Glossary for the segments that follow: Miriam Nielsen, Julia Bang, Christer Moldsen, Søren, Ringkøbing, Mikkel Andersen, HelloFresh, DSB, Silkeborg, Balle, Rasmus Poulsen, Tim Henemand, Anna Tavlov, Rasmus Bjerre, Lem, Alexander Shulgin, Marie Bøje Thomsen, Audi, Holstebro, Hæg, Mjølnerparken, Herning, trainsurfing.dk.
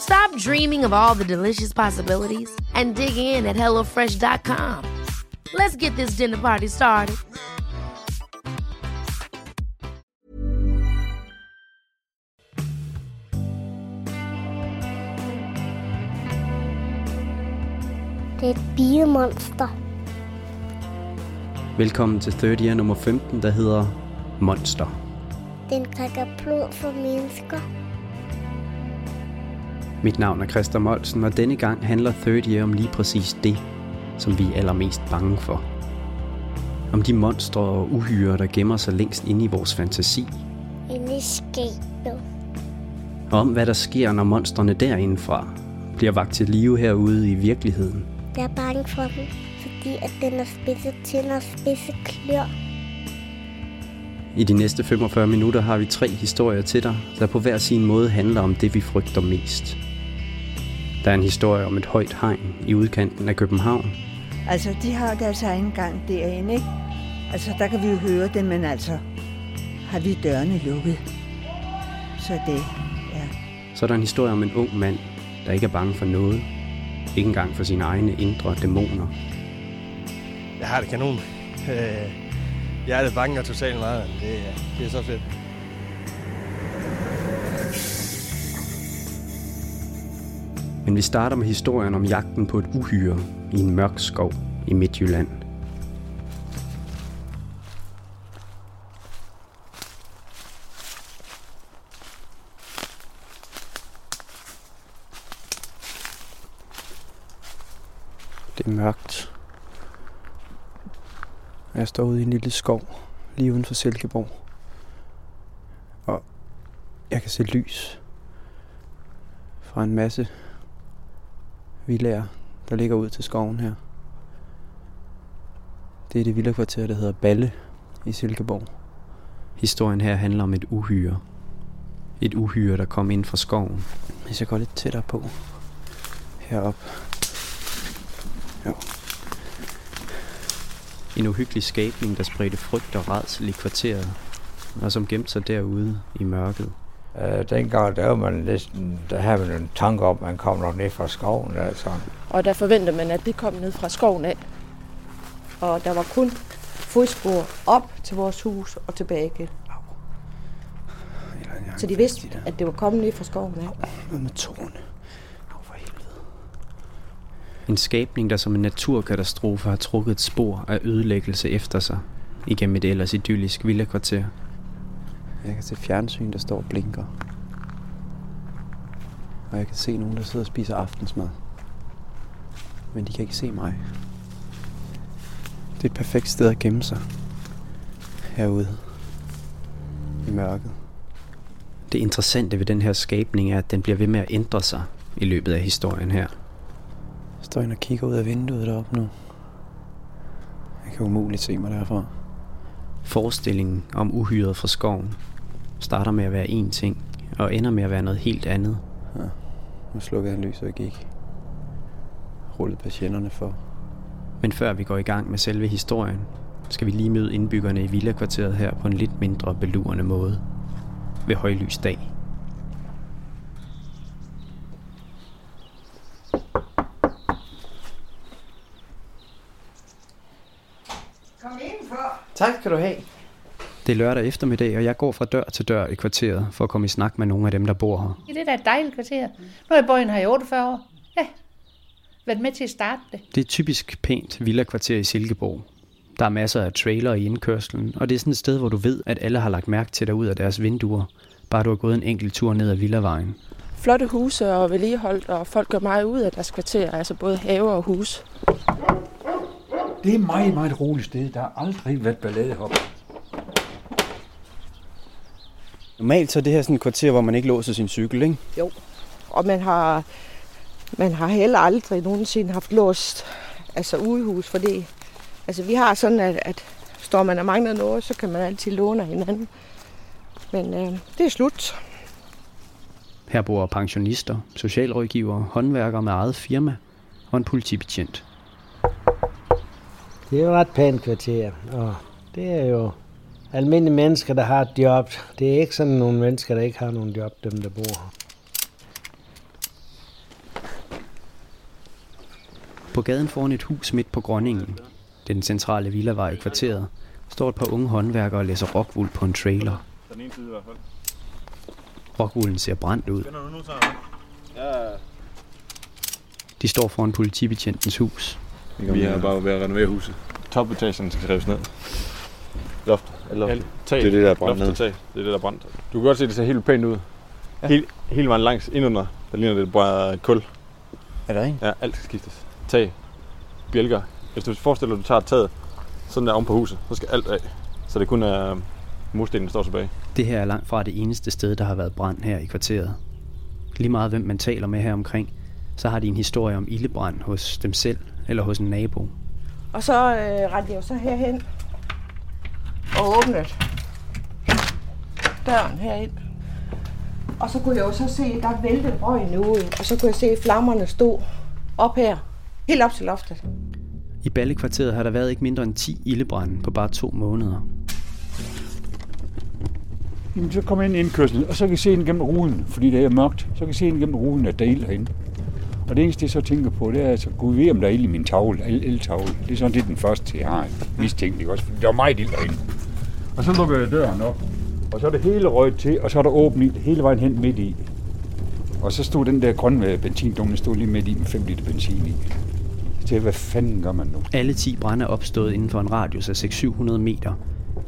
Stop dreaming of all the delicious possibilities and dig in at HelloFresh.com. Let's get this dinner party started. Det er et biomonster. Velkommen til 30'er nummer 15, der hedder Monster. Den drikker blod for mennesker. Mit navn er Christer Moldsen, og denne gang handler 30'er om lige præcis det, som vi er allermest bange for. Om de monstre og uhyrer, der gemmer sig længst inde i vores fantasi. Inde i skabet. Og om hvad der sker, når monstrene derindefra bliver vagt til live herude i virkeligheden. Jeg er bange for dem, fordi at den er spidse tynd og spidse klør. I de næste 45 minutter har vi 3 historier til dig, der på hver sin måde handler om det, vi frygter mest. Der er en historie om et højt hegn i udkanten af København. Altså, de har deres egen gang derinde, ikke? Altså, der kan vi jo høre det, men altså, har vi dørene lukket? Så det, ja. Så er der en historie om en ung mand, der ikke er bange for noget. Ikke engang for sine egne indre dæmoner. Jeg har det kanon. Jeg er det banker totalt meget. Det er så fedt. Men vi starter med historien om jagten på et uhyre i en mørk skov i Midtjylland. Det er mørkt. Jeg står ude i en lille skov lige uden for Silkeborg. Og jeg kan se lys fra en masse villaer, der ligger ud til skoven her. Det er det villakvarter, der hedder Balle i Silkeborg. Historien her handler om et uhyre. Et uhyre, der kom ind fra skoven. Hvis jeg går lidt tættere på heroppe. Jo. En uhyggelig skabning, der spredte frygt og rædsel i kvarteret, og som gemte sig derude i mørket. Dengang, der var man næsten, der havde man en tanke om, at man kom nok ned fra skoven. Altså. Og der forventede man, at det kom ned fra skoven af. Og der var kun fodspor op til vores hus og tilbage igen. Så de vidste, at det var kommet ned fra skoven af. Hvad med tårne? En skabning, der som en naturkatastrofe har trukket et spor af ødelæggelse efter sig igennem et ellers idyllisk villakvarter. Jeg kan se fjernsyn, der står og blinker. Og jeg kan se nogen, der sidder og spiser aftensmad. Men de kan ikke se mig. Det er et perfekt sted at gemme sig. Herude. I mørket. Det interessante ved den her skabning er, at den bliver ved med at ændre sig i løbet af historien her. Jeg står ind og kigger ud af vinduet deroppe nu. Jeg kan umuligt se mig derfra. Forestillingen om uhyret fra skoven starter med at være én ting, og ender med at være noget helt andet. Ja, nu slukkede jeg lyset og gik. Rullede patienterne for. Men før vi går i gang med selve historien, skal vi lige møde indbyggerne i villakvarteret her på en lidt mindre belurende måde. Ved højlys dag. Tak, kan du have. Det er lørdag eftermiddag, og jeg går fra dør til dør i kvarteret for at komme i snak med nogle af dem, der bor her. Det er da et dejligt kvarter. Nu har jeg boet her i 48 år. Ja, været med til at starte det. Det er typisk pænt villakvarter i Silkeborg. Der er masser af trailere i indkørslen, og det er sådan et sted, hvor du ved, at alle har lagt mærke til dig ud af deres vinduer. Bare du har gået en enkelt tur ned ad villavejen. Flotte huse og vedligeholdt, og folk gør meget ud af deres kvarter, altså både haver og hus. Det er meget, meget roligt sted. Der har aldrig været ballade heroppe. Normalt så er det her sådan et kvarter, hvor man ikke låser sin cykel, ikke? Jo, og man har heller aldrig nogensinde haft låst altså udehus, fordi altså, vi har sådan, at står man og mangler noget, så kan man altid låne hinanden. Men det er slut. Her bor pensionister, socialrådgivere, håndværkere med eget firma og en politibetjent. Det er jo ret pænt kvarter, og det er jo almindelige mennesker, der har et job. Det er ikke sådan nogle mennesker, der ikke har nogen job, dem der bor her. På gaden foran et hus midt på Grønningen, den centrale villavej i kvarteret, står et par unge håndværkere og læser rockwool på en trailer. Rockwoolen ser brændt ud. De står foran politibetjentens hus. Vi har bare ved at renovere huset. Topetagen skal rives ned. Loftet. Det er det, der er brændt. Du kan godt se, det ser helt pænt ud. Ja. Hele vejen langs indunder, der ligner det bare et kul. Er der ikke? Ja, alt skal skiftes. Tag, bjælker. Hvis du forestiller dig, at du tager taget sådan der oven på huset, så skal alt af. Så det kun er murstenen, der står tilbage. Det her er langt fra det eneste sted, der har været brand her i kvarteret. Lige meget hvem man taler med her omkring, så har de en historie om ildebrand hos dem selv eller hos en nabo. Og så rendte jeg jo så herhen og åbnede døren herind. Og så kunne jeg jo så se, at der væltede røgen ude, og så kunne jeg se, at flammerne stod op her, helt op til loftet. I Balle-kvarteret har der været ikke mindre end 10 ildebrande på bare 2 måneder. Jamen, så kommer jeg ind i indkørslen, og så kan jeg se ind gennem ruden, fordi det er mørkt. Så kan jeg se ind gennem ruden, at der er ild herinde. Og det eneste, jeg så tænker på, det er, altså, gud ved, om der er ild i min tavle, el-tavle. Det er sådan lidt den første, jeg har mistænkt, ikke også? Fordi der var meget ild herinde. Og så lukker jeg døren op, og så er det hele røget til, og så er der åben ild hele vejen hen midt i. Og så stod den der grønne benzindunge, stod lige midt i med 5 liter benzin i. Så hvad fanden gør man nu? Alle 10 brande er opstået inden for en radius af 600-700 meter.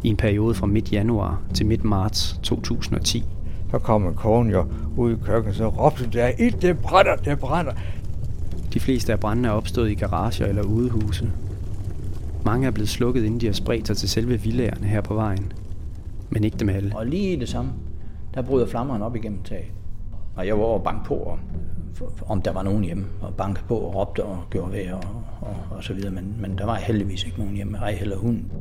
I en periode fra midt januar til midt marts 2010. Så kom konen jo ud i køkkenet, så råbte der, ild, det brænder, det brænder. De fleste af brandene er opstået i garager eller udehuse. Mange er blevet slukket, inden de har spredt sig til selve villaerne her på vejen. Men ikke dem alle. Og lige det samme, der bryder flammerne op igennem taget. Og jeg var over bank på, om der var nogen hjemme. Og bank på og råbte og gjorde ved og så videre. Men der var heldigvis ikke nogen hjemme, ej heller hunden.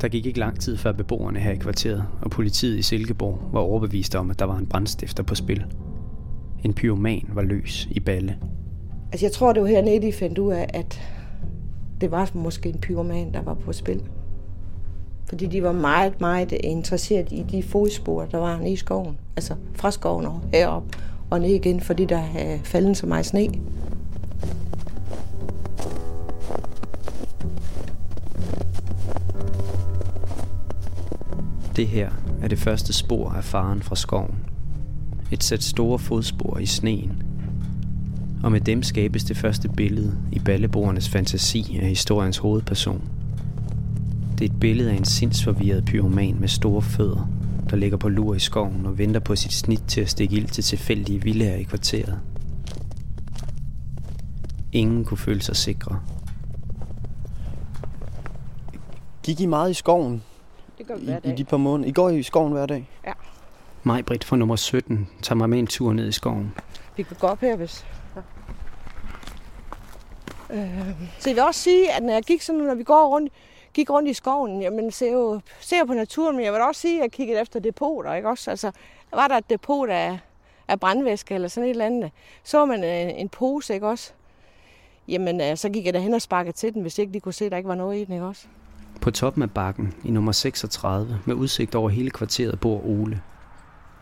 Der gik ikke lang tid før beboerne her i kvarteret og politiet i Silkeborg var overbeviste om, at der var en brandstifter på spil. En pyroman var løs i Balle. Altså jeg tror, det var hernede, de fandt ud af, at det var måske en pyroman, der var på spil. Fordi de var meget, meget interesseret i de fodspor, der var nede i skoven. Altså fra skoven og herop og ned igen, fordi der havde faldet så meget sne. Det her er det første spor af faren fra skoven. Et sæt store fodspor i sneen. Og med dem skabes det første billede i balleboernes fantasi af historiens hovedperson. Det er et billede af en sindsforvirret pyroman med store fødder, der ligger på lur i skoven og venter på sit snit til at stikke ild til tilfældige villaer i kvarteret. Ingen kunne føle sig sikre. Gik I meget i skoven? I de par måneder. I går i skoven hver dag? Ja. Maj-Britt fra nummer 17 tager mig med en tur ned i skoven. Vi kan gå op her, hvis... Ja. Så jeg vil også sige, at når jeg gik sådan, når vi går rundt, gik rundt i skoven, jamen ser jeg på naturen, men jeg vil også sige, at jeg kiggede efter depoter, ikke også? Altså, var der et depot af brandvæske eller sådan et eller andet? Så man en pose, ikke også? Jamen, så gik jeg derhen og sparkede til den, hvis ikke de kunne se, at der ikke var noget i den, ikke også? På toppen af bakken i nummer 36 med udsigt over hele kvarteret bor Ole.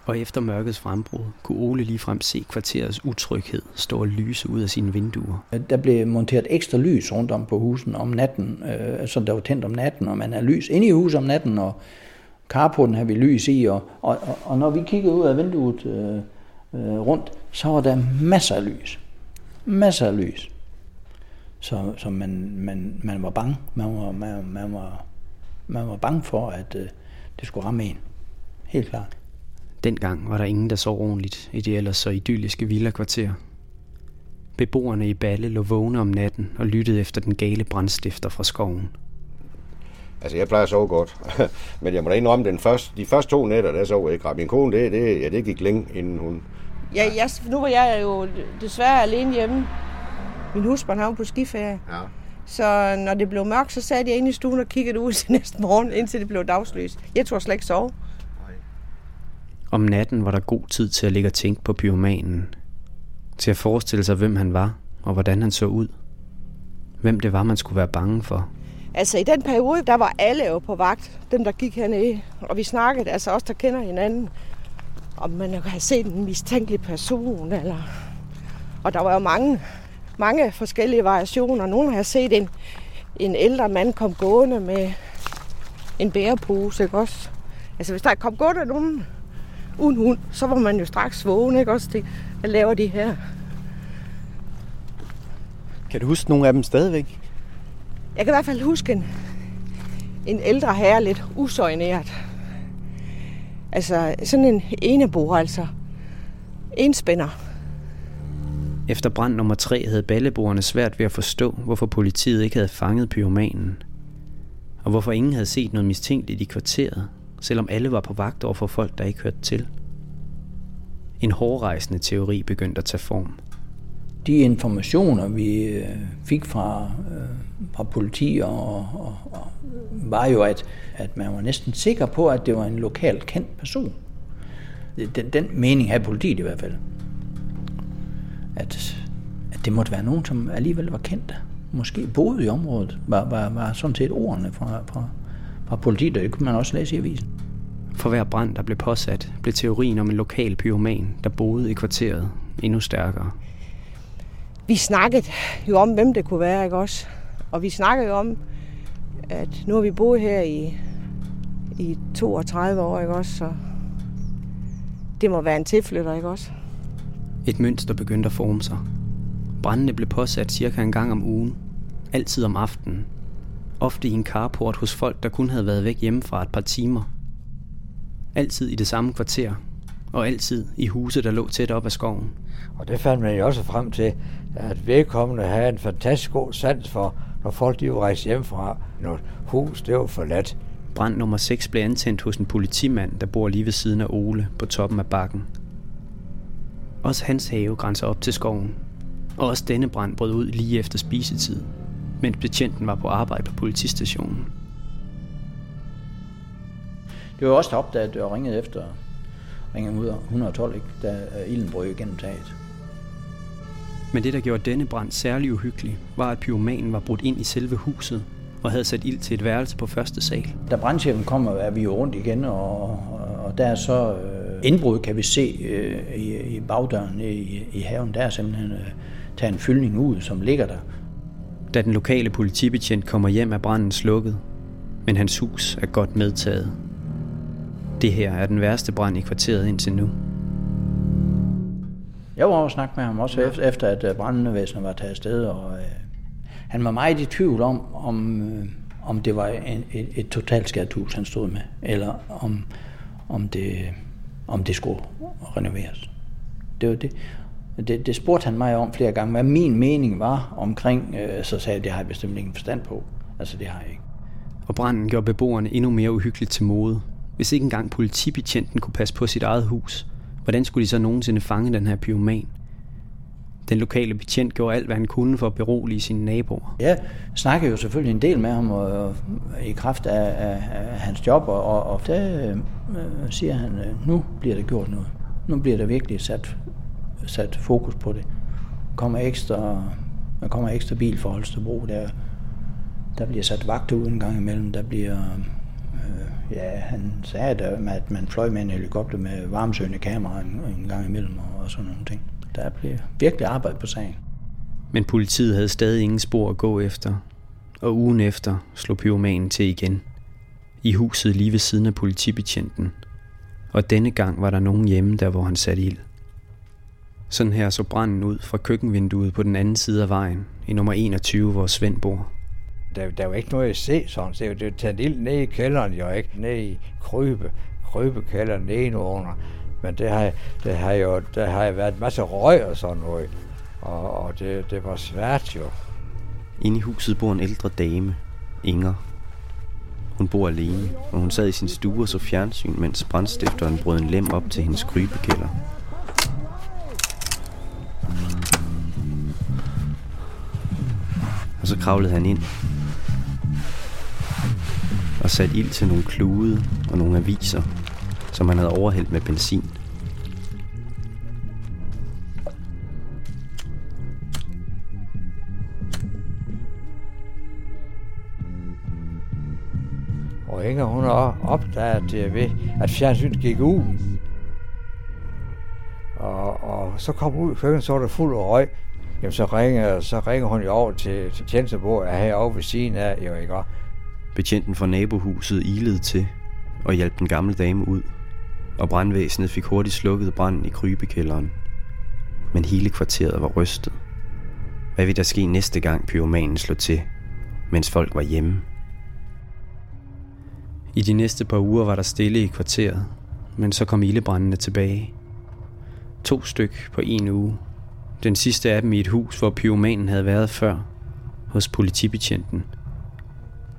Og efter mørkets frembrud kunne Ole ligefrem se kvarterets utryghed stå og lyse ud af sine vinduer. Der blev monteret ekstra lys rundt om på husen om natten, så der var tændt om natten, og man havde lys inde i huset om natten, og carporten havde vi lys i. Og når vi kiggede ud af vinduet rundt, så var der masser af lys. masser af lys. Så man var bange. Man var bange for, at det skulle ramme en. Helt klart. Dengang var der ingen, der sov ordentligt i det ellers så idylliske villakvarter. Beboerne i Balle lå vågne om natten og lyttede efter den gale brandstifter fra skoven. Altså, jeg plejer at sove godt, men jeg må da indrømme, de første 2 nætter, der sov jeg ikke. Min kone, det gik længe, inden hun... Ja, nu var jeg jo desværre alene hjemme. Min husband var på skiferie. Ja. Så når det blev mørkt, så sad jeg inde i stuen og kiggede ud til næste morgen, indtil det blev dagslys. Jeg turde slet ikke sove. Om natten var der god tid til at ligge og tænke på pyromanen. Til at forestille sig, hvem han var, og hvordan han så ud. Hvem det var, man skulle være bange for. Altså i den periode, der var alle jo på vagt. Dem, der gik hernede. Og vi snakkede, altså os, der kender hinanden. Om man havde set en mistænkelig person, eller... Og der var jo mange forskellige variationer. Nogle har set en ældre mand komme gående med en bærepose, ikke også? Altså hvis der kom gående nogen... uden hund, så var man jo straks vågen, ikke også? Til at lave de her. Kan du huske nogle af dem stadigvæk? Jeg kan i hvert fald huske en ældre herre, lidt usøgneret. Altså sådan en enebor, altså. Enspænder. Efter brand nummer 3 havde balleboerne svært ved at forstå, hvorfor politiet ikke havde fanget pyromanen. Og hvorfor ingen havde set noget mistænkeligt i kvarteret. Selvom alle var på vagt over for folk, der ikke hørte til. En hårrejsende teori begyndte at tage form. De informationer, vi fik fra politi, og var jo, at man var næsten sikker på, at det var en lokalt kendt person. Den mening havde politiet i hvert fald. At det måtte være nogen, som alligevel var kendt. Måske boede i området, var sådan set ordene fra politiet, det kunne man også læse i avisen. For hver brand, der blev påsat, blev teorien om en lokal pyroman, der boede i kvarteret, endnu stærkere. Vi snakkede jo om, hvem det kunne være, ikke også? Og vi snakkede jo om, at nu har vi boet her i 32 år, ikke også? Så det må være en tilflytter, ikke også? Et mønster begyndte at forme sig. Brandene blev påsat cirka en gang om ugen, altid om aftenen. Ofte i en carport hos folk, der kun havde været væk hjemmefra et par timer. Altid i det samme kvarter, og altid i huse, der lå tæt op ad skoven. Og det fandt man jo også frem til, at vedkommende havde en fantastisk god sans for, når folk de var rejst hjemmefra, når hus det var forladt. Brand nummer 6 blev antændt hos en politimand, der bor lige ved siden af Ole på toppen af bakken. Også hans have grænser op til skoven, og også denne brand brød ud lige efter spisetid. Mens betjenten var på arbejde på politistationen. Det var også opdaget, at jeg ringede efter ud af 112, ikke, da ilden brød igennem taget. Men det, der gjorde denne brand særlig uhyggelig, var, at pyromanen var brudt ind i selve huset og havde sat ild til et værelse på første sal. Da brandchefen kommer, er vi jo rundt igen, og der er så indbrud, kan vi se i bagdøren i haven. Der er simpelthen taget en fyldning ud, som ligger der. Da den lokale politibetjent kommer hjem, er branden slukket, men hans hus er godt medtaget. Det her er den værste brand i kvarteret indtil nu. Jeg var over og snakke med ham også efter, at brandvæsenet var taget afsted, og han var meget i tvivl om det var et totalskadet hus, han stod med, eller om det skulle renoveres. Det var det. Det spurgte han mig om flere gange, hvad min mening var omkring, så sagde jeg, det har jeg bestemt ingen forstand på. Altså, det har jeg ikke. Og branden gjorde beboerne endnu mere uhyggeligt til mode. Hvis ikke engang politibetjenten kunne passe på sit eget hus, hvordan skulle de så nogensinde fange den her pyroman? Den lokale betjent gjorde alt, hvad han kunne for at berolige sine naboer. Jeg snakkede jo selvfølgelig en del med ham og i kraft af hans job, og der siger han, nu bliver der gjort noget. Nu bliver der virkelig sat fokus på det. Der kommer ekstra bil for Holstebro. Der bliver sat vagt ud en gang imellem. Der bliver... han sagde, at man fløj med en helikopter med varmesøgende kamera en gang imellem og sådan nogle ting. Der bliver virkelig arbejdet på sagen. Men politiet havde stadig ingen spor at gå efter. Og ugen efter slog pyromanen til igen. I huset lige ved siden af politibetjenten. Og denne gang var der nogen hjemme, der hvor han satte ild. Sådan her så branden ud fra køkkenvinduet på den anden side af vejen, i nummer 21, hvor Svend bor. Der var ikke noget at se sådan, så det var tændt ild ned i kælderen, jo ikke ned i krybekælderen nedenunder. Men der har jo været masser røg og sådan noget, og det var svært jo. Inde i huset bor en ældre dame, Inger. Hun bor alene, og hun sad i sin stue og så fjernsyn, mens brandstifteren brød en lem op til hendes krybekælder. Og så kravlede han ind og satte ild til nogle klude og nogle aviser, som han havde overhældt med benzin. Og Inger, hun opdagede, at fjernsynet gik ud. Og så kom hun ud i køkkenet, så var der fuld af røg. Jamen, så ringer hun jo over til tjenestebordet herovre ved siden af, jo ikke? Betjenten fra nabohuset ilede til og hjalp den gamle dame ud, og brandvæsenet fik hurtigt slukket branden i krybekælderen. Men hele kvarteret var rystet. Hvad ville der ske næste gang pyromanen slog til, mens folk var hjemme? I de næste par uger var der stille i kvarteret, men så kom ildebrændene tilbage. 2 styk på 1 uge. Den sidste af dem i et hus, hvor pyromanen havde været før, hos politibetjenten.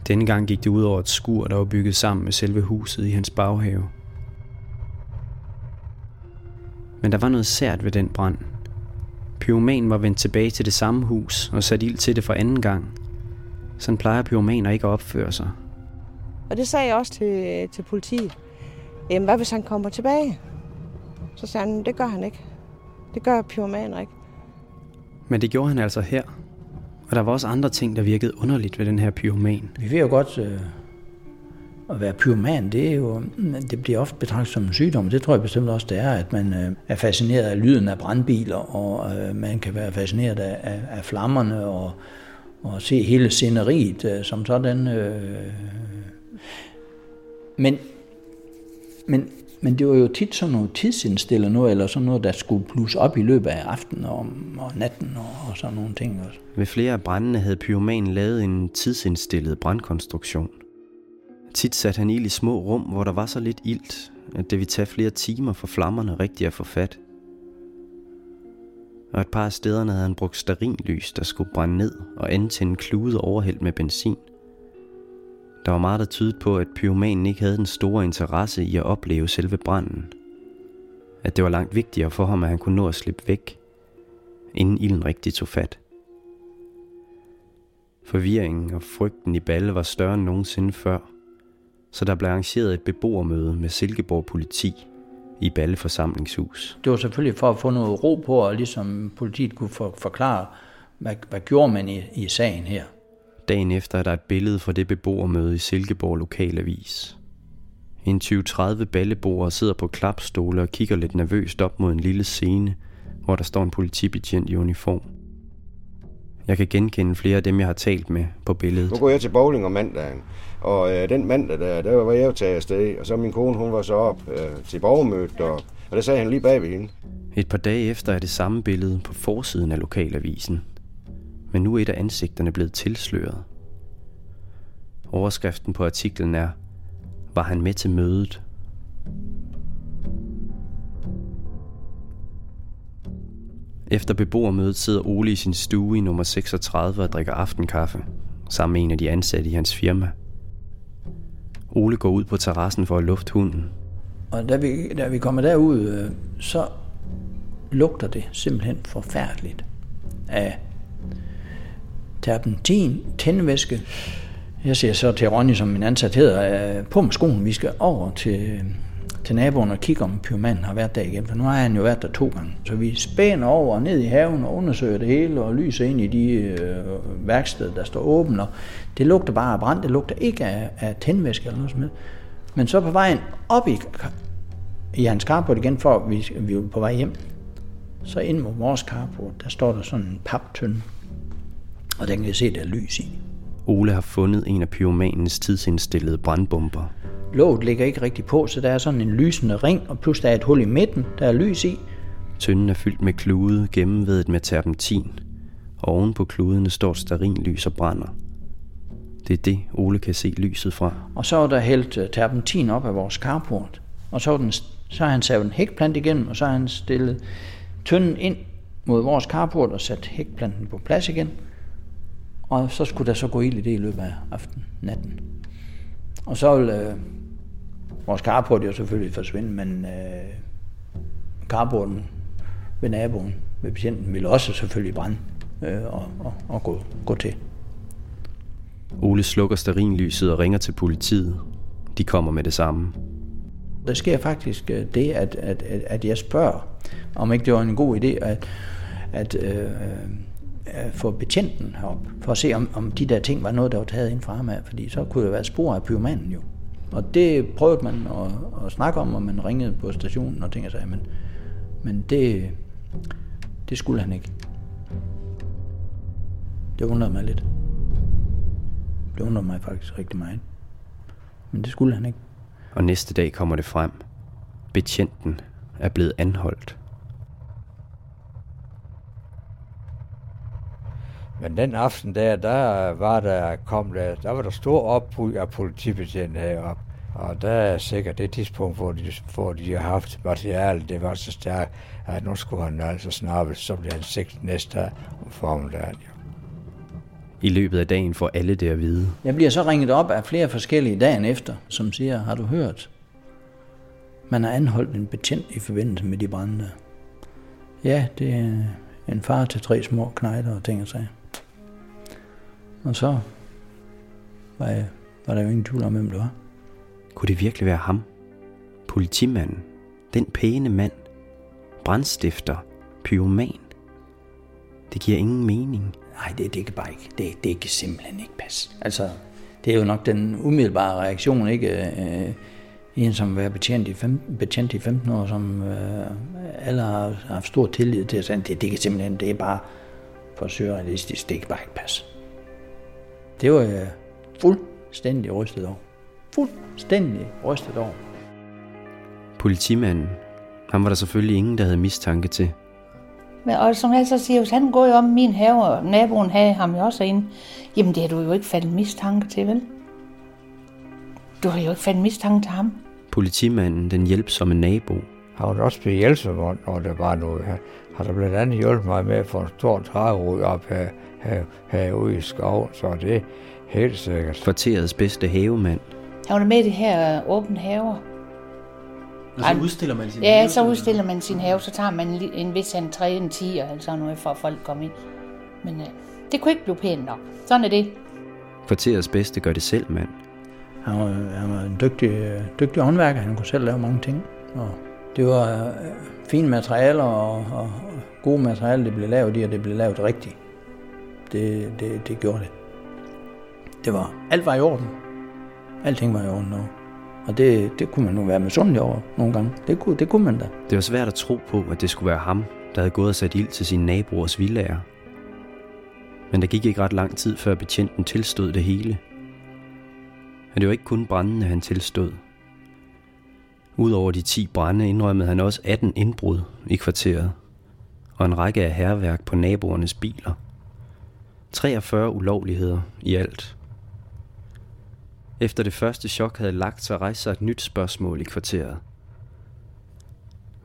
Denne gang gik det ud over et skur, der var bygget sammen med selve huset i hans baghave. Men der var noget sært ved den brand. Pyromanen var vendt tilbage til det samme hus og sat ild til det for anden gang. Sådan plejer pyromaner ikke at opføre sig. Og det sagde jeg også til politiet. Jamen, hvad hvis han kommer tilbage? Så sagde han, det gør han ikke. Det gør pyromaner ikke. Men det gjorde han altså her. Og der var også andre ting, der virkede underligt ved den her pyroman. Vi ved jo godt, at være pyroman, det bliver ofte betragtet som en sygdom. Det tror jeg bestemt også, det er, at man er fascineret af lyden af brandbiler, og man kan være fascineret af flammerne, og se hele sceneriet som sådan. Men det var jo tit sådan noget tidsindstiller noget, eller sådan noget, der skulle blusse op i løbet af aftenen og natten og sådan nogle ting også. Ved flere af brændene havde pyromanen lavet en tidsindstillet brandkonstruktion. Tit satte han ild i små rum, hvor der var så lidt ilt, at det ville tage flere timer for flammerne rigtig at få fat. Og et par af stederne havde han brugt stearinlys, der skulle brænde ned og antænde klude overhældt med benzin. Der var meget, der tydede på, at pyromanen ikke havde den store interesse i at opleve selve branden. At det var langt vigtigere for ham, at han kunne nå at slippe væk, inden ilden rigtig tog fat. Forvirringen og frygten i Balle var større end nogensinde før, så der blev arrangeret et beboermøde med Silkeborg politi i Balle forsamlingshus. Det var selvfølgelig for at få noget ro på, og ligesom politiet kunne forklare, hvad gjorde man i sagen her. Dagen efter er der et billede fra det beboermøde i Silkeborg lokalavis. En 20-30 balleboere sidder på klapstole og kigger lidt nervøst op mod en lille scene, hvor der står en politibetjent i uniform. Jeg kan genkende flere af dem, jeg har talt med på billedet. Nu går jeg til bowling om mandagen, og den mandag der var jeg jo taget afsted, og så min kone hun var så op til borgermødet, og det sagde han lige bag ved hende. Et par dage efter er det samme billede på forsiden af lokalavisen. Men nu er et af ansigterne blevet tilsløret. Overskriften på artiklen er, var han med til mødet? Efter beboermødet sidder Ole i sin stue i nummer 36 og drikker aftenkaffe, sammen med en af de ansatte i hans firma. Ole går ud på terrassen for at lufte hunden. Og da vi kommer derud, så lugter det simpelthen forfærdeligt af terpentin, tændvæske. Jeg siger så til Ronny, som min ansat hedder, på med skoen, vi skal over til naboen og kigge, om pyromanen har været der igen. For nu har han jo været der 2 gange. Så vi spænder over ned i haven og undersøger det hele og lyser ind i de værksteder, der står åbne. Det lugter bare af brand, det lugter ikke af tændvæske eller noget som helst. Men så på vejen op i hans carport igen, for vi er på vej hjem, så ind mod vores carport, der står der sådan en paptønde. Og den kan jeg se, der er lys i. Ole har fundet en af pyromanens tidsindstillede brandbomber. Låget ligger ikke rigtig på, så der er sådan en lysende ring, og plus der er et hul i midten, der er lys i. Tønden er fyldt med klude, gennemvædet med terpentin. Og oven på kludene står stearinlys og brænder. Det er det, Ole kan se lyset fra. Og så er der hældt terpentin op af vores carport. Og så har han savet en hækplant igennem, og så har han stillet tønden ind mod vores carport og sat hækplanten på plads igen. Og så skulle der så gå ild i det i løbet af aftenen, natten. Og så vil vores carport jo selvfølgelig forsvinde, men carporten ved naboen, ved patienten, vil også selvfølgelig brænde og gå til. Ole slukker stearinlyset og ringer til politiet. De kommer med det samme. Der sker faktisk det, at jeg spørger, om ikke det var en god idé at få betjenten herop, for at se, om de der ting var noget, der var taget ind fra ham af, fordi så kunne der være spor af pyromanen jo. Og det prøvede man at snakke om, og man ringede på stationen og tænkte sig, men det skulle han ikke. Det undrede mig lidt. Det undrede mig faktisk rigtig meget. Men det skulle han ikke. Og næste dag kommer det frem. Betjenten er blevet anholdt. Men den aften der var der stor opbrud af politibetjente heroppe. Og der er sikkert det tidspunkt, hvor de har haft materiale, det var så stærkt, at nu skulle han altså snappes, så blev han sigt næste dag om formiddagen. I løbet af dagen får alle det at vide. Jeg bliver så ringet op af flere forskellige dagen efter, som siger, har du hørt? Man har anholdt en betjent i forbindelse med de brande. Ja, det er en far til 3 små knejder og ting og sager. Og så var der jo ingen tvivl om, hvem det var. Kunne det virkelig være ham? Politimanden? Den pæne mand? Brandstifter? Pyroman? Det giver ingen mening. Nej, det kan bare ikke. Det kan simpelthen ikke passe. Altså, det er jo nok den umiddelbare reaktion, ikke? En, som har været betjent i 15 år, som alle har haft stor tillid til at sige, det kan simpelthen, det er bare for surrealistisk, det kan bare ikke passe. Det var jeg fuldstændig rystet over. Politimanden, han var der selvfølgelig ingen, der havde mistanke til. Men, og som jeg så siger, hvis han går jo om min have, og naboen havde ham jo også inde, jamen det har du jo ikke faldet mistanke til, vel? Du har jo ikke faldet mistanke til ham. Politimanden, den hjælpsomme nabo. Han var også blevet hjælpsom, når der var noget her. Han har blandt andet hjulpet mig med at få en stor trærude op herude i skoven, så det er helt sikkert. Kvarterets bedste havemand. Han var med i det her åbne haver. Og så udstiller man sin have? Ja, så udstiller man sin have, så tager man en vis entré, en 10'er eller sådan noget, for at folk kommer ind. Men det kunne ikke blive pænt nok. Sådan er det. Kvarterets bedste gør det selv, mand. Han var en dygtig håndværker. Han kunne selv lave mange ting. Og det var fine materialer og gode materialer, det blev lavet i, og det blev lavet rigtigt. Det gjorde det. Alt var i orden. Alting var i orden over. Og det kunne man nu være misundelig over nogle gange. Det kunne man da. Det var svært at tro på, at det skulle være ham, der havde gået og sat ild til sine naboers villaer. Men der gik ikke ret lang tid, før betjenten tilstod det hele. Men det var ikke kun brandene, han tilstod. Udover de 10 brande indrømmede han også 18 indbrud i kvarteret. Og en række af hærværk på naboernes biler. 43 ulovligheder i alt. Efter det første chok havde lagt sig, rejste sig et nyt spørgsmål i kvarteret.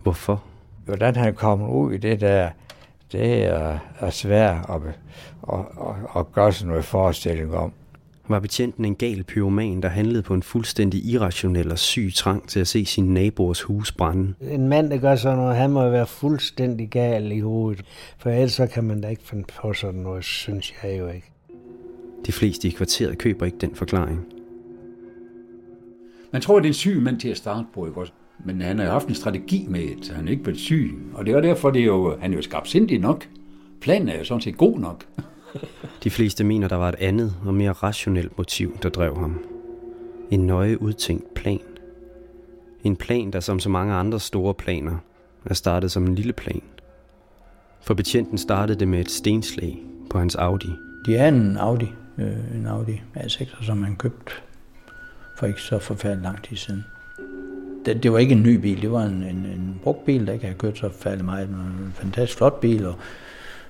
Hvorfor? Hvordan han kom ud i det der, det er svært at gøre sådan noget forestilling om. Var betjenten en gal pyroman, der handlede på en fuldstændig irrationel og syg trang til at se sine naboers hus brænde? En mand, der gør sådan noget, han må være fuldstændig gal i hovedet, for ellers kan man da ikke finde på sådan noget, synes jeg jo ikke. De fleste i kvarteret køber ikke den forklaring. Man tror, at det er en syg mand til at starte på, ikke også? Men han har haft en strategi med, at han ikke blev syg. Og det er derfor, han er jo skarpsindig nok. Planen er jo sådan set god nok. De fleste mener, der var et andet og mere rationelt motiv, der drev ham. En nøje udtænkt plan. En plan, der som så mange andre store planer, er startet som en lille plan. For betjenten startede det med et stenslag på hans Audi. De havde en Audi A6, som han købte for ikke så forfærdeligt lang tid siden. Det var ikke en ny bil, det var en brugt bil, der ikke havde kørt så færdig meget. En fantastisk flot bil og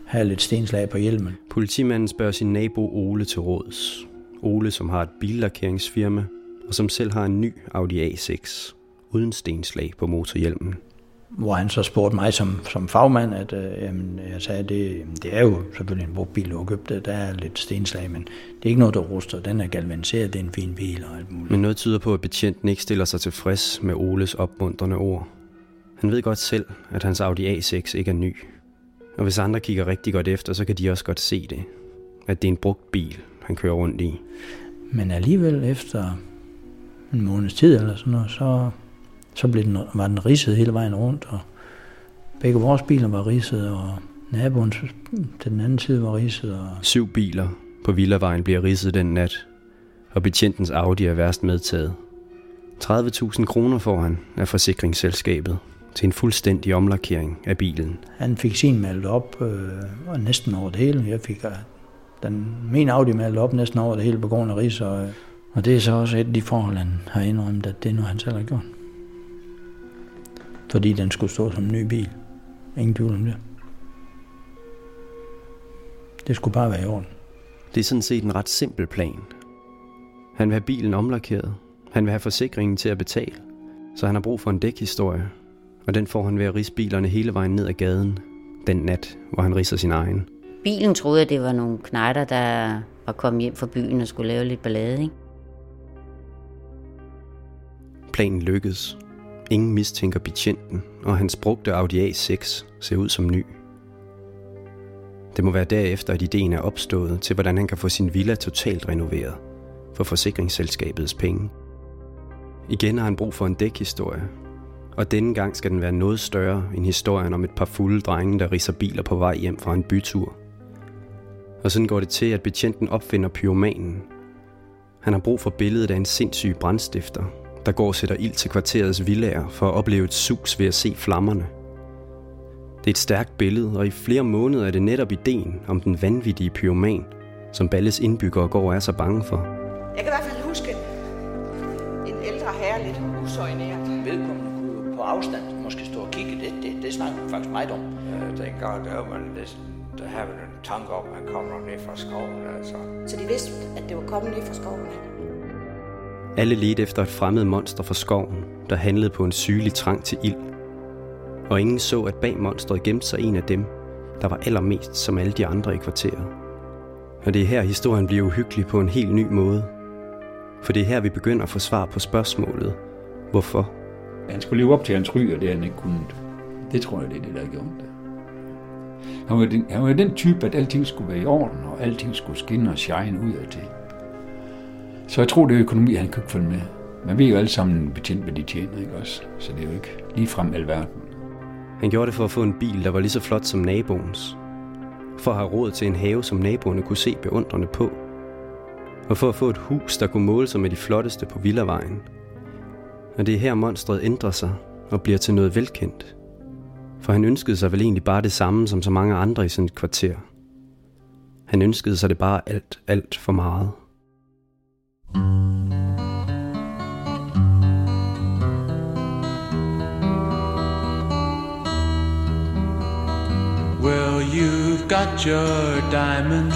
havde lidt stenslag på hjelmen. Politimanden spørger sin nabo Ole til råds. Ole, som har et billakeringsfirma og som selv har en ny Audi A6 uden stenslag på motorhjelmen. Hvor han så spurgte mig som fagmand, at jeg sagde, at det er jo selvfølgelig en brugt bil, du har købt. Der er lidt stenslag, men det er ikke noget, der ruster. Den er galvaniseret, det er en fin bil og alt muligt. Men noget tyder på, at betjenten ikke stiller sig tilfreds med Oles opmuntrende ord. Han ved godt selv, at hans Audi A6 ikke er ny. Og hvis andre kigger rigtig godt efter, så kan de også godt se det. At det er en brugt bil, han kører rundt i. Men alligevel efter en måneds tid eller sådan noget, så var den ridset hele vejen rundt, og begge vores biler var ridset, og naboen til den anden side var ridset. Og 7 biler på Villavejen bliver ridset den nat, og betjentens Audi er værst medtaget. 30.000 kroner får han af forsikringsselskabet til en fuldstændig omlakering af bilen. Han fik sin malet op og næsten over det hele. Jeg fik min Audi malet op næsten over det hele på grund af rids, og det er så også et af de forhold, han har indrømt, at det er noget, han selv har gjort. Fordi den skulle stå som en ny bil. Ingen tvivl om det. Det skulle bare være i orden. Det er sådan set en ret simpel plan. Han vil have bilen omlakeret. Han vil have forsikringen til at betale. Så han har brug for en dækhistorie. Og den får han ved at ridse bilerne hele vejen ned ad gaden. Den nat, hvor han ridser sin egen. Bilen troede, at det var nogle knejder, der var kommet hjem fra byen og skulle lave lidt ballade, ikke? Planen lykkedes. Ingen mistænker betjenten, og hans brugte Audi A6 ser ud som ny. Det må være derefter, at ideen er opstået til, hvordan han kan få sin villa totalt renoveret for forsikringsselskabets penge. Igen har han brug for en dækhistorie, og denne gang skal den være noget større end historien om et par fulde drenge, der ridser biler på vej hjem fra en bytur. Og sådan går det til, at betjenten opfinder pyromanen. Han har brug for billedet af en sindssyg brandstifter, der går og sætter ild til kvarterets villaer for at opleve et sus ved at se flammerne. Det er et stærkt billede, og i flere måneder er det netop ideen om den vanvittige pyroman, som Balles indbyggere går og er så bange for. Jeg kan i hvert fald huske en ældre herre lidt usøjneret. Velkommen kunne på afstand måske stå og kigge. Det snakker man faktisk meget om. Dengang der var man næsten, der havde man en tanke om, at man kom ned fra skoven. Altså. Så de vidste, at det var kommet ned fra skoven. Alle ledte efter et fremmed monster fra skoven, der handlede på en sygelig trang til ild. Og ingen så, at bag monstret gemte sig en af dem, der var allermest som alle de andre i kvarteret. Og det er her, historien bliver uhyggelig på en helt ny måde. For det er her, vi begynder at få svar på spørgsmålet. Hvorfor? Han skulle leve op til hans ry, og det han ikke kunne. Det tror jeg, det er det, der gjorde det. Han var den type, at alting skulle være i orden, og alting skulle skinne og shine ud af det. Så jeg tror, det er økonomi, han kan ikke følge med. Man ved jo alle sammen betjent, hvad de tjener, ikke også? Så det er jo ikke ligefrem alverden. Han gjorde det for at få en bil, der var lige så flot som naboens. For at have råd til en have, som naboerne kunne se beundrende på. Og for at få et hus, der kunne måle sig med de flotteste på Villavejen. Og det er her, monstret ændrer sig og bliver til noget velkendt. For han ønskede sig vel egentlig bare det samme, som så mange andre i sådan et kvarter. Han ønskede sig det bare alt for meget. Well, you've got your diamond,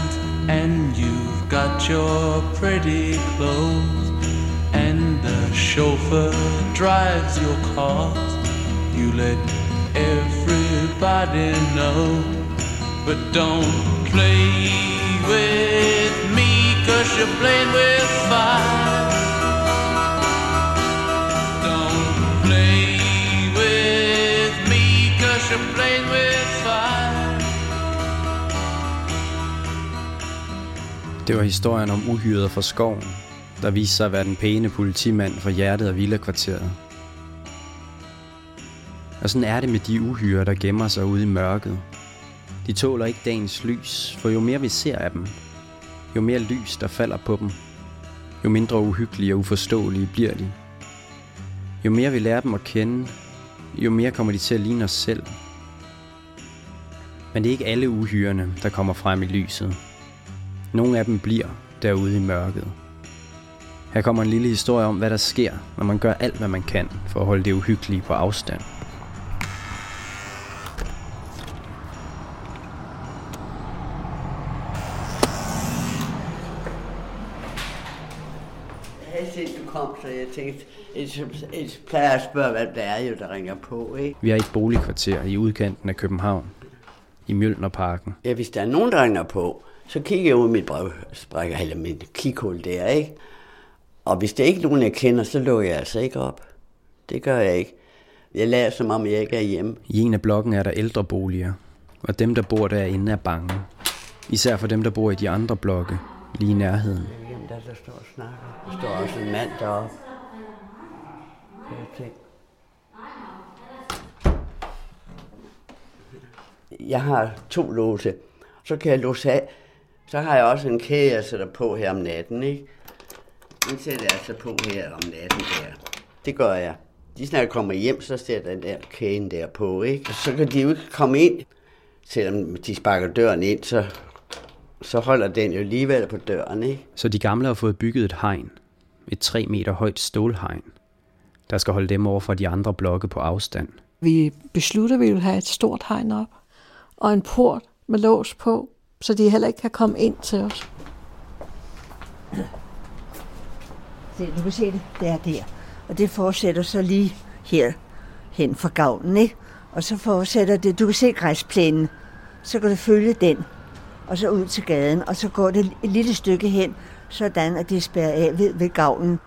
and you've got your pretty clothes, and the chauffeur drives your car. You let everybody know, but don't play with me, 'cause you're playing with fire. Don't play with me, 'cause you're playing with fire. Det var historien om uhyret fra skoven, der viste sig at være den pæne politimand fra hjertet af villakvarteret. Og sådan er det med de uhyrer, der gemmer sig ude i mørket. De tåler ikke dagens lys, for jo mere vi ser af dem, jo mere lys, der falder på dem, jo mindre uhyggelige og uforståelige bliver de. Jo mere vi lærer dem at kende, jo mere kommer de til at ligne os selv. Men det er ikke alle uhyrerne, der kommer frem i lyset. Nogle af dem bliver derude i mørket. Her kommer en lille historie om, hvad der sker, når man gør alt, hvad man kan for at holde det uhyggelige på afstand. Så jeg tænkte, et plejer at spørge, hvad det er, der ringer på, ikke? Vi er i et boligkvarter i udkanten af København, i Mjølnerparken. Ja, hvis der er nogen, der ringer på, så kigger jeg ud i mit brevsprækker, eller mit kikhul der, ikke? Og hvis der ikke er nogen, jeg kender, så lukker jeg altså ikke op. Det gør jeg ikke. Jeg lader som om, jeg ikke er hjemme. I en af blokken er der ældreboliger, og dem, der bor derinde, er bange. Især for dem, der bor i de andre blokke, lige i nærheden. Der står og snakker. Der står også en mand deroppe. Jeg har 2 låse. Så kan jeg låse af. Så har jeg også en kæde, jeg sætter på her om natten, ikke? Den sætter jeg altså på her om natten der. Det gør jeg. De snart kommer hjem, så sætter den der kæden der på, ikke? Og så kan de jo ikke komme ind. Selvom de sparker døren ind, så holder den jo alligevel på døren, ikke? Så de gamle har fået bygget et hegn. Et 3 meter højt stålhegn, der skal holde dem over fra de andre blokke på afstand. Vi beslutter, at vi vil have et stort hegn op, og en port med lås på, så de heller ikke kan komme ind til os. Se, du kan se det. Det er der. Og det fortsætter så lige her hen fra gavlen, ikke? Og så fortsætter det. Du kan se græsplænen. Så kan du følge den. Og så ud til gaden, og så går det et lille stykke hen, sådan at det spærrer af ved gavlen.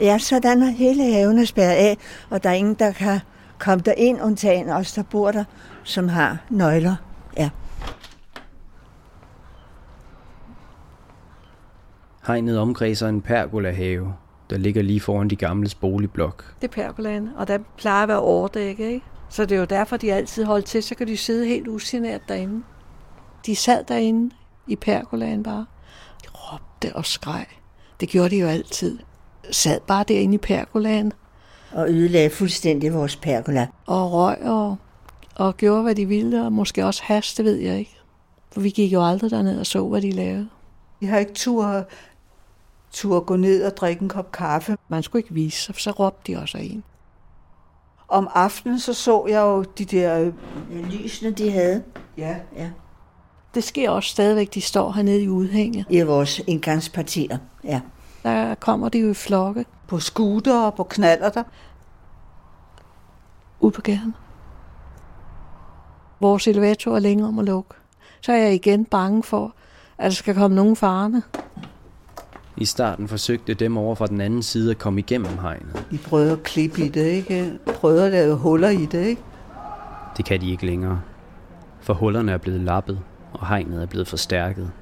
Ja, sådan at hele haven er spærret af, og der er ingen, der kan komme derind, undtagen os, der bor der, som har nøgler. Ja. Hegnet omkredser en pergolahave, der ligger lige foran de gamles boligblok. Det er pergolaen, og der plejer at være overdækket, ikke? Så det er jo derfor, de altid holder til, så kan de sidde helt usinært derinde. De sad derinde i pergolaen bare. De råbte og skreg. Det gjorde de jo altid. Sad bare derinde i pergolaen. Og ødelagde fuldstændig vores pergola. Og røg og gjorde, hvad de ville, og måske også hash, det ved jeg ikke. For vi gik jo aldrig derned og så, hvad de lavede. Vi har ikke tur at gå ned og drikke en kop kaffe. Man skulle ikke vise sig, så råbte de også af en. Om aftenen så jeg jo de der... Ja, lysene, de havde. Ja. Det sker også stadigvæk, de står hernede i udhænget. I vores indgangspartier, ja. Der kommer de jo i flokke. På skuter og på knallerter. Ude på gaden. Vores elevator er længe om at lukke. Så er jeg igen bange for, at der skal komme nogen farne. I starten forsøgte dem over fra den anden side at komme igennem hegnet. De prøvede at klippe i det, ikke? Prøvede at lave huller i det, ikke? Det kan de ikke længere. For hullerne er blevet lappet. Og hegnet er blevet forstærket.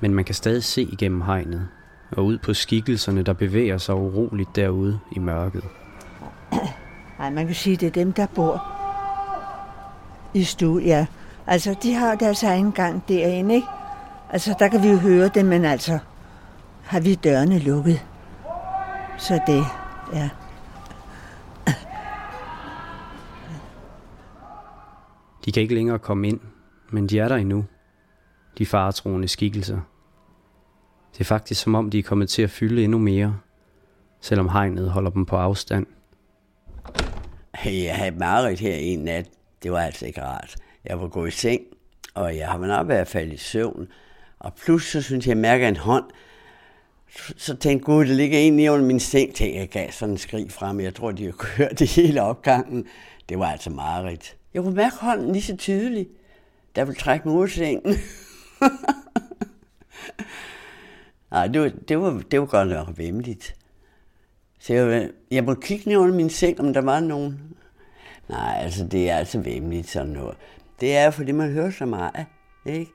Men man kan stadig se igennem hegnet, og ud på skikkelserne, der bevæger sig uroligt derude i mørket. Nej, man kan sige, det er dem, der bor i stuen, ja. Altså, de har deres egen gang derinde, ikke? Altså, der kan vi jo høre dem, men altså, har vi dørene lukket? Så det, ja. De kan ikke længere komme ind. Men de er der endnu, de faretroende skikkelser. Det er faktisk som om, de er kommet til at fylde endnu mere, selvom hegnet holder dem på afstand. Jeg havde mareridt her en nat. Det var altså ikke rart. Jeg var gået i seng, og jeg har nok været faldet i søvn. Og pludselig synes jeg mærker en hånd. Så tænkte Gud, der ligger en lige under min seng. Tænkte, jeg gav sådan en skrig frem. Jeg tror, de har kørt det hele opgangen. Det var altså mareridt. Jeg kunne mærke hånden lige så tydeligt. Jeg ville trække mig ud af sengen. Nej, det var godt nok vemmeligt. Så jeg må kigge ned under min seng, om der var nogen. Nej, altså det er altså vemmeligt sådan noget. Det er fordi man hører så meget, ikke?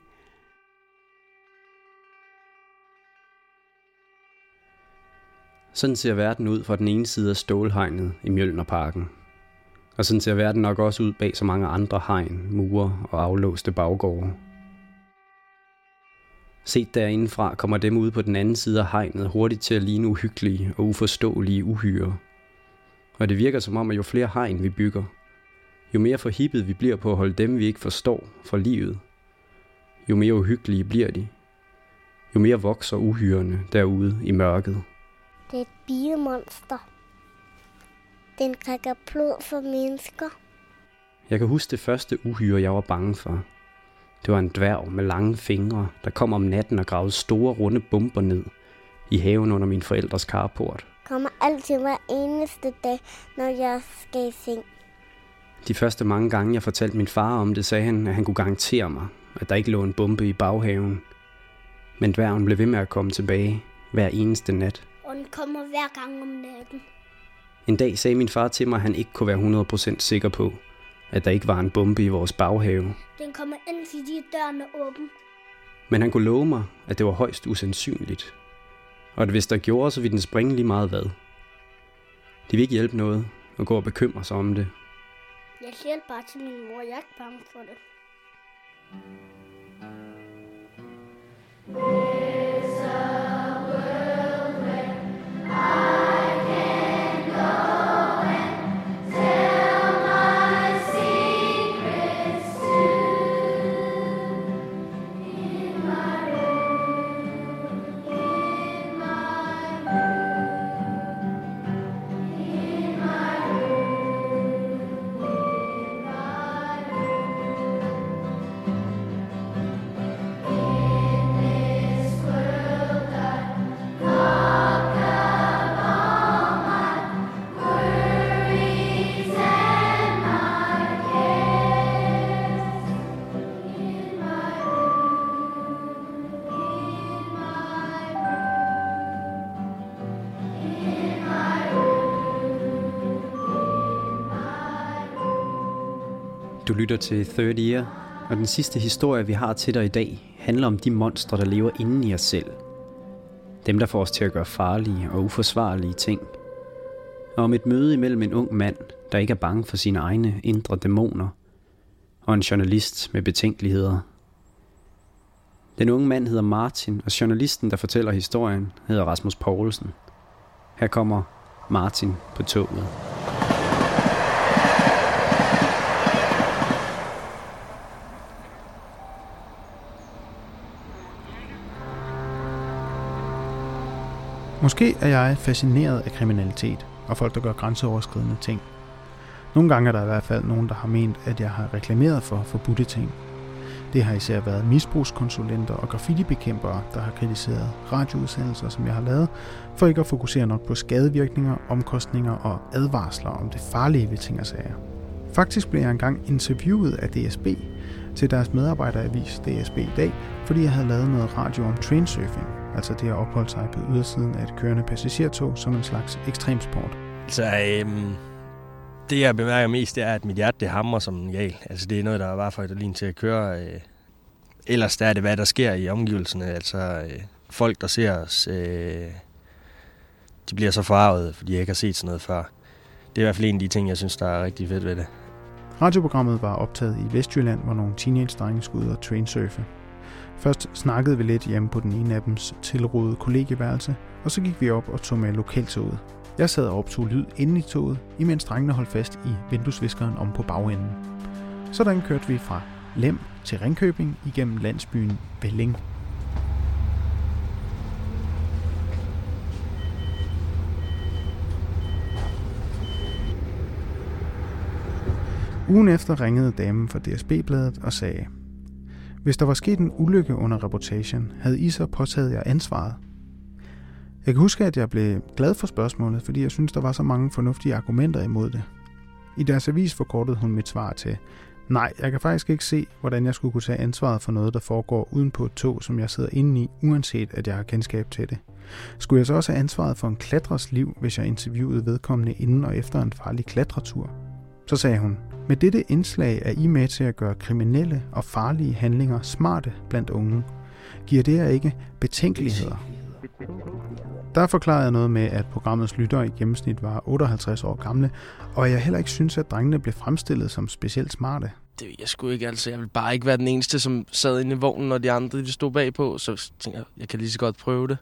Sådan ser verden ud fra den ene side af stålhegnet i Mjølnerparken. Og sådan ser verden nok også ud bag så mange andre hegn, mure og aflåste baggårde. Set derindefra kommer dem ude på den anden side af hegnet hurtigt til at ligne uhyggelige og uforståelige uhyre. Og det virker som om, at jo flere hegn vi bygger, jo mere forhippet vi bliver på at holde dem, vi ikke forstår, for livet, jo mere uhyggelige bliver de, jo mere vokser uhyrene derude i mørket. Det er et biemonster. Den krækker blod for mennesker. Jeg kan huske det første uhyre, jeg var bange for. Det var en dværg med lange fingre, der kom om natten og gravede store runde bomber ned i haven under mine forældres carport. Jeg kommer altid hver eneste dag, når jeg skal i seng. De første mange gange, jeg fortalte min far om det, sagde han, at han kunne garantere mig, at der ikke lå en bombe i baghaven. Men dværgen blev ved med at komme tilbage hver eneste nat. Og den kommer hver gang om natten. En dag sagde min far til mig, at han ikke kunne være 100% sikker på, at der ikke var en bombe i vores baghave. Den kommer altid i dørene åben. Men han kunne love mig, at det var højst usandsynligt. Og at hvis der gjorde, så ville den springe lige meget hvad. De vil ikke hjælpe noget og gå og bekymre sig om det. Jeg siger bare til min mor, jeg er ikke bange for det. It's a world where I can go and tell my secrets to Du lytter til Third Year, og den sidste historie, vi har til dig i dag, handler om de monstre, der lever inden i os selv. Dem, der får os til at gøre farlige og uforsvarlige ting. Og om et møde imellem en ung mand, der ikke er bange for sine egne indre dæmoner, og en journalist med betænkeligheder. Den unge mand hedder Martin, og journalisten, der fortæller historien, hedder Rasmus Poulsen. Her kommer Martin på toget. Måske er jeg fascineret af kriminalitet og folk, der gør grænseoverskridende ting. Nogle gange er der i hvert fald nogen, der har ment, at jeg har reklameret for forbudte ting. Det har især været misbrugskonsulenter og graffitibekæmpere, der har kritiseret radioudsendelser, som jeg har lavet, for ikke at fokusere nok på skadevirkninger, omkostninger og advarsler om det farlige ved ting og sager. Faktisk blev jeg engang interviewet af DSB til deres medarbejderavis DSB i dag, fordi jeg havde lavet noget radio om trainsurfing. Altså det at opholde sig på ydersiden af et kørende passagertog som en slags ekstremsport. Altså, det jeg bemærker mest, det er, at mit hjerte det hamrer som en gal. Altså det er noget, der er bare for adrenalin til at køre. Ellers der er det, hvad der sker i omgivelserne. Altså folk, der ser os, de bliver så forarvet, fordi jeg ikke har set sådan noget før. Det er i hvert fald en af de ting, jeg synes, der er rigtig fedt ved det. Radioprogrammet var optaget i Vestjylland, hvor nogle teenage-drenge skulle ud og trainsurfe. Først snakkede vi lidt hjemme på den ene af dems tilrådede kollegieværelse, og så gik vi op og tog med lokaltoget. Jeg sad og optog lyd inde i toget, imens drengene holdt fast i vinduesviskeren om på bagenden. Sådan kørte vi fra Lem til Ringkøbing igennem landsbyen Velling. Ugen efter ringede damen fra DSB-bladet og sagde: "Hvis der var sket en ulykke under reportagen, havde I så påtaget jer ansvaret?" Jeg kan huske, at jeg blev glad for spørgsmålet, fordi jeg synes, der var så mange fornuftige argumenter imod det. I deres avis forkortede hun mit svar til: "Nej, jeg kan faktisk ikke se, hvordan jeg skulle kunne tage ansvaret for noget, der foregår uden på et tog, som jeg sidder inde i, uanset at jeg har kendskab til det. Skulle jeg så også have ansvaret for en klatrers liv, hvis jeg interviewede vedkommende inden og efter en farlig klatretur?" Så sagde hun: "Med dette indslag er I med til at gøre kriminelle og farlige handlinger smarte blandt unge. Giver det jer ikke betænkeligheder?" Der forklarede jeg noget med, at programmets lyttere i gennemsnit var 58 år gamle, og jeg heller ikke synes, at drengene blev fremstillet som specielt smarte. Det vil jeg sgu ikke, altså. Jeg vil bare ikke være den eneste, som sad inde i vognen, når de andre de stod bagpå. Så tænker jeg kan lige så godt prøve det.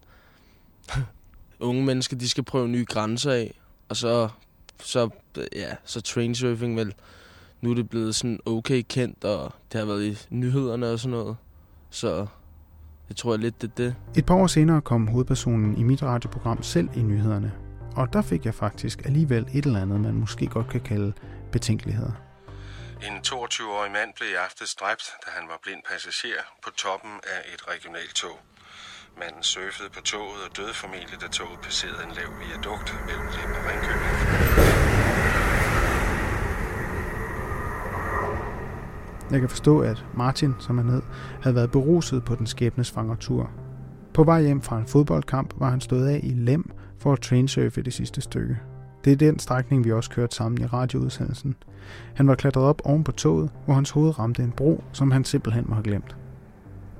Unge mennesker, de skal prøve nye grænser af, og så trainsurfing vel. Nu er det blevet sådan okay kendt, og det har været i nyhederne og sådan noget. Så jeg Jeg tror lidt, det. Et par år senere kom hovedpersonen i mit radioprogram selv i nyhederne. Og der fik jeg faktisk alligevel et eller andet, man måske godt kan kalde betænkeligheder. En 22-årig mand blev i aftes dræbt, da han var blind passager på toppen af et regionaltog. Manden surfede på toget og døde formentlig, da toget passerede en lav viadukt mellem Lem og Ringkøbing. Jeg kan forstå, at Martin, som han hed, havde været beruset på den skæbnesfangertur. På vej hjem fra en fodboldkamp var han stået af i Lem for at trainsurfe det sidste stykke. Det er den strækning, vi også kørte sammen i radioudsendelsen. Han var klatret op oven på toget, hvor hans hoved ramte en bro, som han simpelthen må have glemt.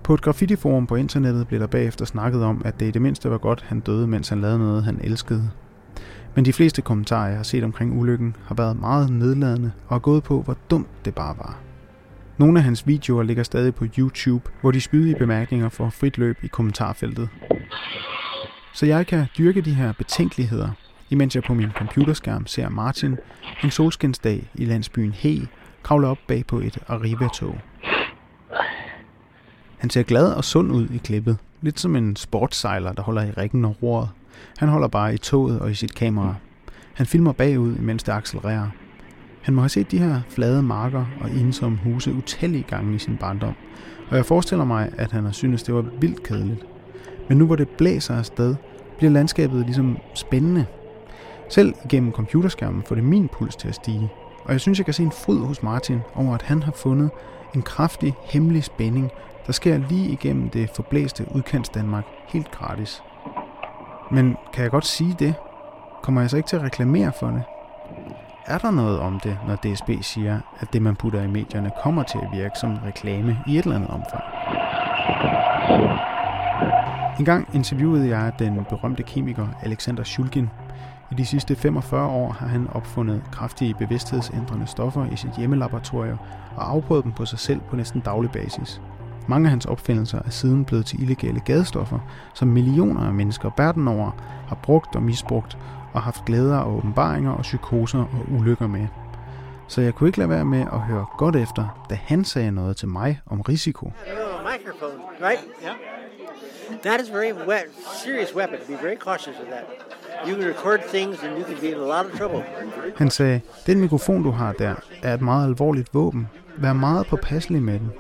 På et graffitiforum på internettet blev der bagefter snakket om, at det i det mindste var godt, han døde, mens han lavede noget, han elskede. Men de fleste kommentarer, jeg har set omkring ulykken, har været meget nedladende og gået på, hvor dumt det bare var. Nogle af hans videoer ligger stadig på YouTube, hvor de spydige bemærkninger får frit løb i kommentarfeltet. Så jeg kan dyrke de her betænkeligheder, imens jeg på min computerskærm ser Martin en solskinsdag i landsbyen Hæg kravle op bag på et Arriva-tog. Han ser glad og sund ud i klippet, lidt som en sportssejler, der holder i riggen og roret. Han holder bare i toget og i sit kamera. Han filmer bagud, imens det accelererer. Han må have set de her flade marker og ensomme huse utallige gange i sin barndom, og jeg forestiller mig, at han har syntes, det var vildt kedeligt. Men nu hvor det blæser afsted, bliver landskabet ligesom spændende. Selv igennem computerskærmen får det min puls til at stige, og jeg synes, jeg kan se en fryd hos Martin over, at han har fundet en kraftig, hemmelig spænding, der sker lige igennem det forblæste udkants Danmark helt gratis. Men kan jeg godt sige det? Kommer jeg så ikke til at reklamere for det? Er der noget om det, når DSB siger, at det man putter i medierne kommer til at virke som reklame i et eller andet omfang? En gang interviewede jeg den berømte kemiker Alexander Shulgin. I de sidste 45 år har han opfundet kraftige bevidsthedsændrende stoffer i sit hjemmelaboratorium og afprøvet dem på sig selv på næsten daglig basis. Mange af hans opfindelser er siden blevet til illegale gadestoffer, som millioner af mennesker verden over har brugt og misbrugt og haft glæder og åbenbaringer og psykoser og ulykker med. Så jeg kunne ikke lade være med at høre godt efter, da han sagde noget til mig om risiko. That is very serious weapon. Be very cautious of that. You can record things and you can be in a lot of trouble. Han sagde, den mikrofon du har der er et meget alvorligt våben. Vær meget påpasselig med den.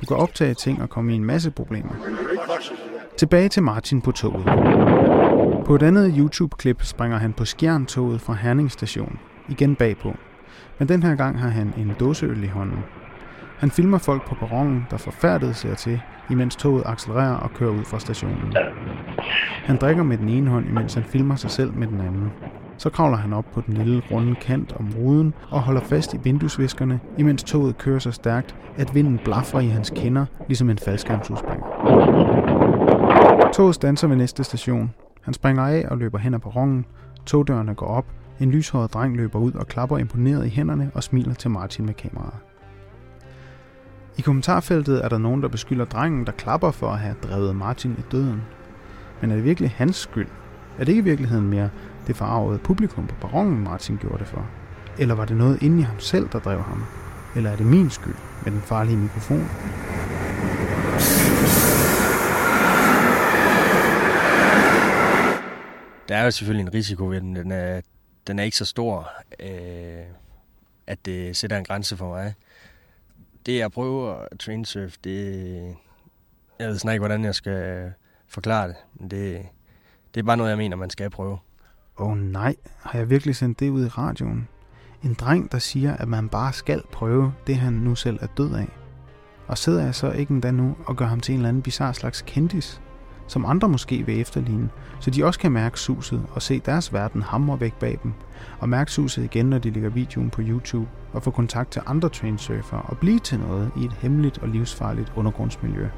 Du kan optage ting og komme i en masse problemer. Tilbage til Martin på toget. På et andet YouTube-klip springer han på skjerntoget fra Herning station. Igen bagpå. Men den her gang har han en dåseøl i hånden. Han filmer folk på perronen, der forfærdet ser til, imens toget accelererer og kører ud fra stationen. Han drikker med den ene hånd, imens han filmer sig selv med den anden. Så kravler han op på den lille runde kant om ruden og holder fast i vinduesviskerne, imens toget kører så stærkt, at vinden blafrer i hans kinder, ligesom en faldskærmsudspringer. Toget standser ved næste station. Han springer af og løber hen ad perronen. Togdørene går op. En lyshåret dreng løber ud og klapper imponeret i hænderne og smiler til Martin med kameraet. I kommentarfeltet er der nogen, der beskylder drengen, der klapper for at have drevet Martin i døden. Men er det virkelig hans skyld? Er det ikke i virkeligheden mere det forarvede publikum på perronen, Martin gjorde det for? Eller var det noget inde i ham selv, der drev ham? Eller er det min skyld med den farlige mikrofon? Der er jo selvfølgelig en risiko ved den. Den er ikke så stor, at det sætter en grænse for mig. Det jeg prøver at trainsurf, det... Jeg ved snart ikke, hvordan jeg skal forklare det, men det er bare noget, jeg mener, man skal prøve. Nej, har jeg virkelig sendt det ud i radioen? En dreng, der siger, at man bare skal prøve det, han nu selv er død af. Og sidder jeg så ikke endda nu og gør ham til en eller anden bizarre slags kendis, som andre måske vil efterligne, så de også kan mærke suset og se deres verden hamre væk bag dem, og mærke suset igen, når de lægger videoen på YouTube, og få kontakt til andre trainsurfere og blive til noget i et hemmeligt og livsfarligt undergrundsmiljø.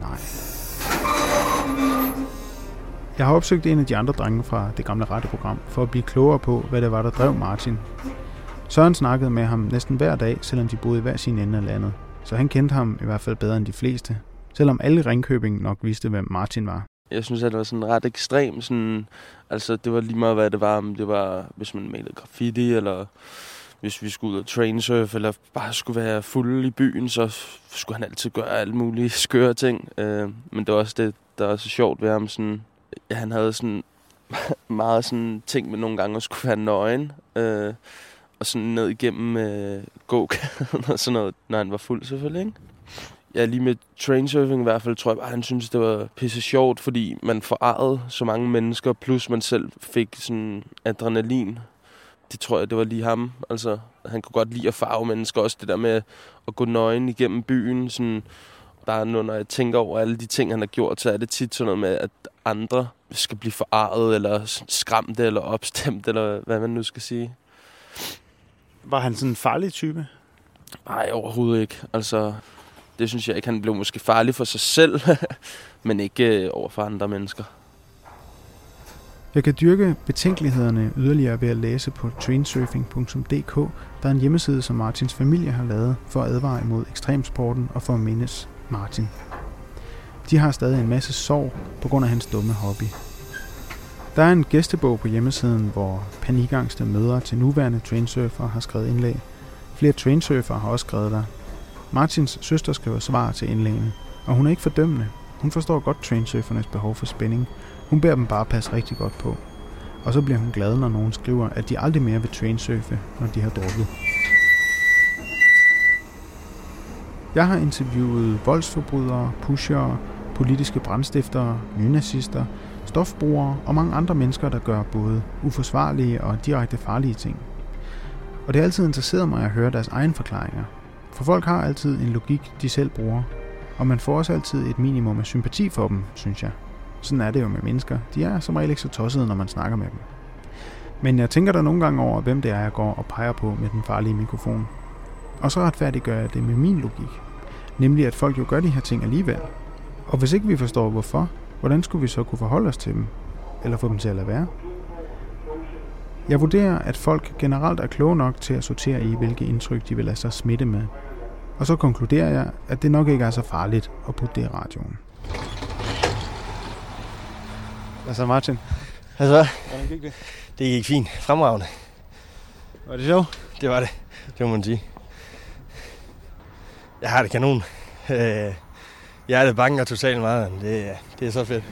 Nej. Jeg har opsøgt en af de andre drenge fra det gamle radioprogram for at blive klogere på, hvad det var, der drev Martin. Søren snakkede med ham næsten hver dag, selvom de boede i hver sin ende af landet, så han kendte ham i hvert fald bedre end de fleste. Selvom alle i Ringkøbing nok vidste, hvem Martin var. Jeg synes, at det var sådan ret ekstrem. Sådan, altså, det var lige meget, hvad det var. Om det var, hvis man malede graffiti, eller hvis vi skulle ud og trainsurfe, eller bare skulle være fulde i byen, så skulle han altid gøre alle mulige skøre ting. Men det var også det, der var så sjovt ved ham. Sådan, ja, han havde sådan meget sådan ting med nogle gange at skulle være nøgen, og sådan ned igennem gågaden og sådan noget, når han var fuld selvfølgelig, ikke? Ja, lige med trainsurfing i hvert fald, tror jeg bare, han synes det var pisse sjovt, fordi man forarede så mange mennesker, plus man selv fik sådan adrenalin. Det tror jeg, det var lige ham. Altså, han kunne godt lide at farve mennesker, også det der med at gå nøgen igennem byen. Sådan, bare nu, når jeg tænker over alle de ting, han har gjort, så er det tit sådan noget med, at andre skal blive forarget, eller skræmt, eller opstemt, eller hvad man nu skal sige. Var han sådan en farlig type? Nej, overhovedet ikke. Altså, det synes jeg ikke. Han blev måske farlig for sig selv, men ikke over for andre mennesker. Jeg kan dyrke betænkelighederne yderligere ved at læse på trainsurfing.dk, der er en hjemmeside, som Martins familie har lavet for at advare imod ekstremsporten og for at mindes Martin. De har stadig en masse sorg på grund af hans dumme hobby. Der er en gæstebog på hjemmesiden, hvor panikangste mødre til nuværende trainsurfere har skrevet indlæg. Flere trainsurfere har også skrevet der. Martins søster skriver svar til indlægene, og hun er ikke fordømmende. Hun forstår godt trainsurfernes behov for spænding. Hun beder dem bare passe rigtig godt på. Og så bliver hun glad, når nogen skriver, at de aldrig mere vil trainsurfe, når de har drukket. Jeg har interviewet voldsforbrydere, pushere, politiske brandstiftere, nynazister, stofbrugere og mange andre mennesker, der gør både uforsvarlige og direkte farlige ting. Og det har altid interesseret mig at høre deres egne forklaringer. For folk har altid en logik, de selv bruger. Og man får også altid et minimum af sympati for dem, synes jeg. Sådan er det jo med mennesker. De er som regel ikke så tossede, når man snakker med dem. Men jeg tænker der nogle gange over, hvem det er, jeg går og peger på med den farlige mikrofon. Og så retfærdiggør jeg det med min logik. Nemlig at folk jo gør de her ting alligevel. Og hvis ikke vi forstår hvorfor, hvordan skulle vi så kunne forholde os til dem? Eller få dem til at lade være? Jeg vurderer, at folk generelt er kloge nok til at sortere i, hvilke indtryk de vil lade sig smitte med. Og så konkluderer jeg, at det nok ikke er så farligt at putte det i radioen. Altså Martin, altså, hvordan gik det? Det gik fint. Fremragende. Var det sjovt? Det var det. Det må man sige. Jeg har det kanon. Jeg er det banker totalt meget. Det er så fedt.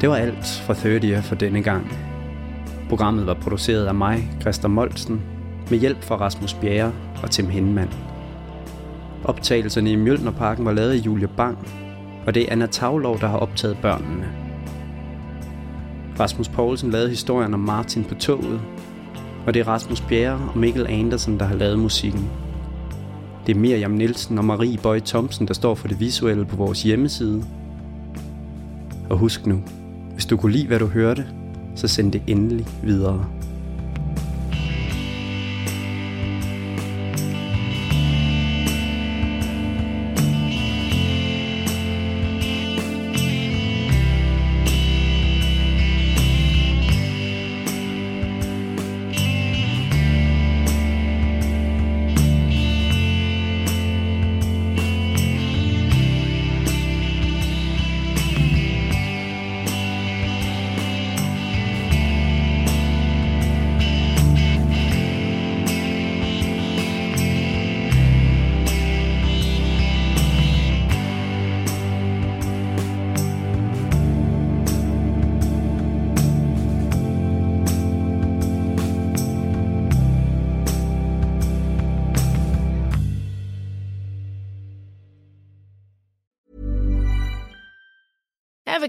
Det var alt fra 30 Year for denne gang. Programmet var produceret af mig, Christer Moldsen, med hjælp fra Rasmus Bjerre og Tim Henemand. Optagelserne i Mjølnerparken var lavet af Julia Bang, og det er Anna Tavlov, der har optaget børnene. Rasmus Poulsen lavede historien om Martin på toget, og det er Rasmus Bjerre og Mikkel Andersen, der har lavet musikken. Det er Miriam Nielsen og Marie Bøje Thomsen, der står for det visuelle på vores hjemmeside. Og husk nu, hvis du kunne lide, hvad du hørte, så send det endelig videre. Ever